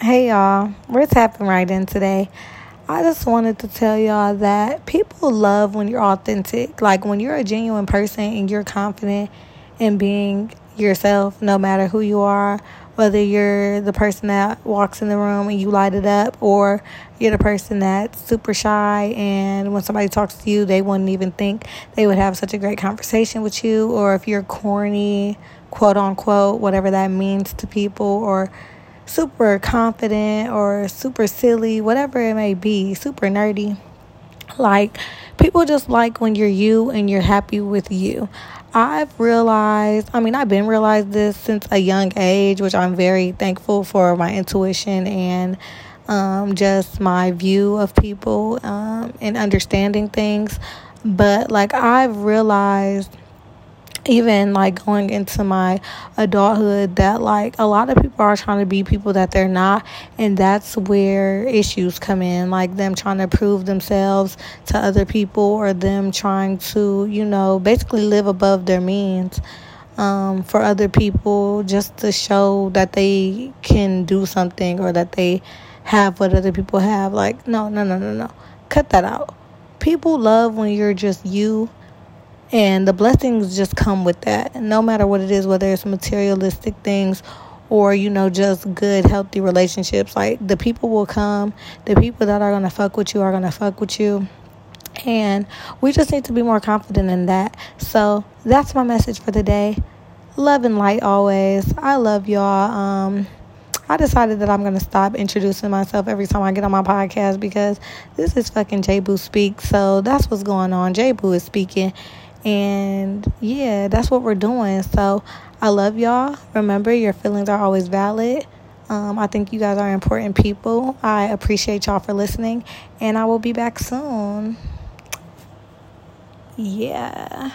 Hey y'all, we're tapping right in today. I just wanted to tell y'all that people love when you're authentic. Like when you're a genuine person and you're confident in being yourself, no matter who you are, whether you're the person that walks in the room and you light it up, or you're the person that's super shy and when somebody talks to you, they wouldn't even think they would have such a great conversation with you, or if you're corny, quote unquote, whatever that means to people, or super confident or super silly, whatever it may be, super nerdy. Like, people just like when you're you and you're happy with you. I've been realized this since a young age, which I'm very thankful for my intuition and just my view of people and understanding things. But like, I've realized even like going into my adulthood that like a lot of people are trying to be people that they're not, and that's where issues come in, like them trying to prove themselves to other people, or them trying to, you know, basically live above their means for other people, just to show that they can do something or that they have what other people have. Like, no, cut that out. People love when you're just you. And the blessings just come with that, no matter what it is, whether it's materialistic things or, you know, just good, healthy relationships. Like, the people will come. The people that are going to fuck with you are going to fuck with you. And we just need to be more confident in that. So that's my message for today. Love and light always. I love y'all. I decided that I'm going to stop introducing myself every time I get on my podcast, because this is fucking Jayboo Speaks. So that's what's going on. Jayboo is speaking. And yeah, that's what we're doing. So I love y'all. Remember, your feelings are always valid. I think you guys are important people. I appreciate y'all for listening, and I will be back soon. Yeah.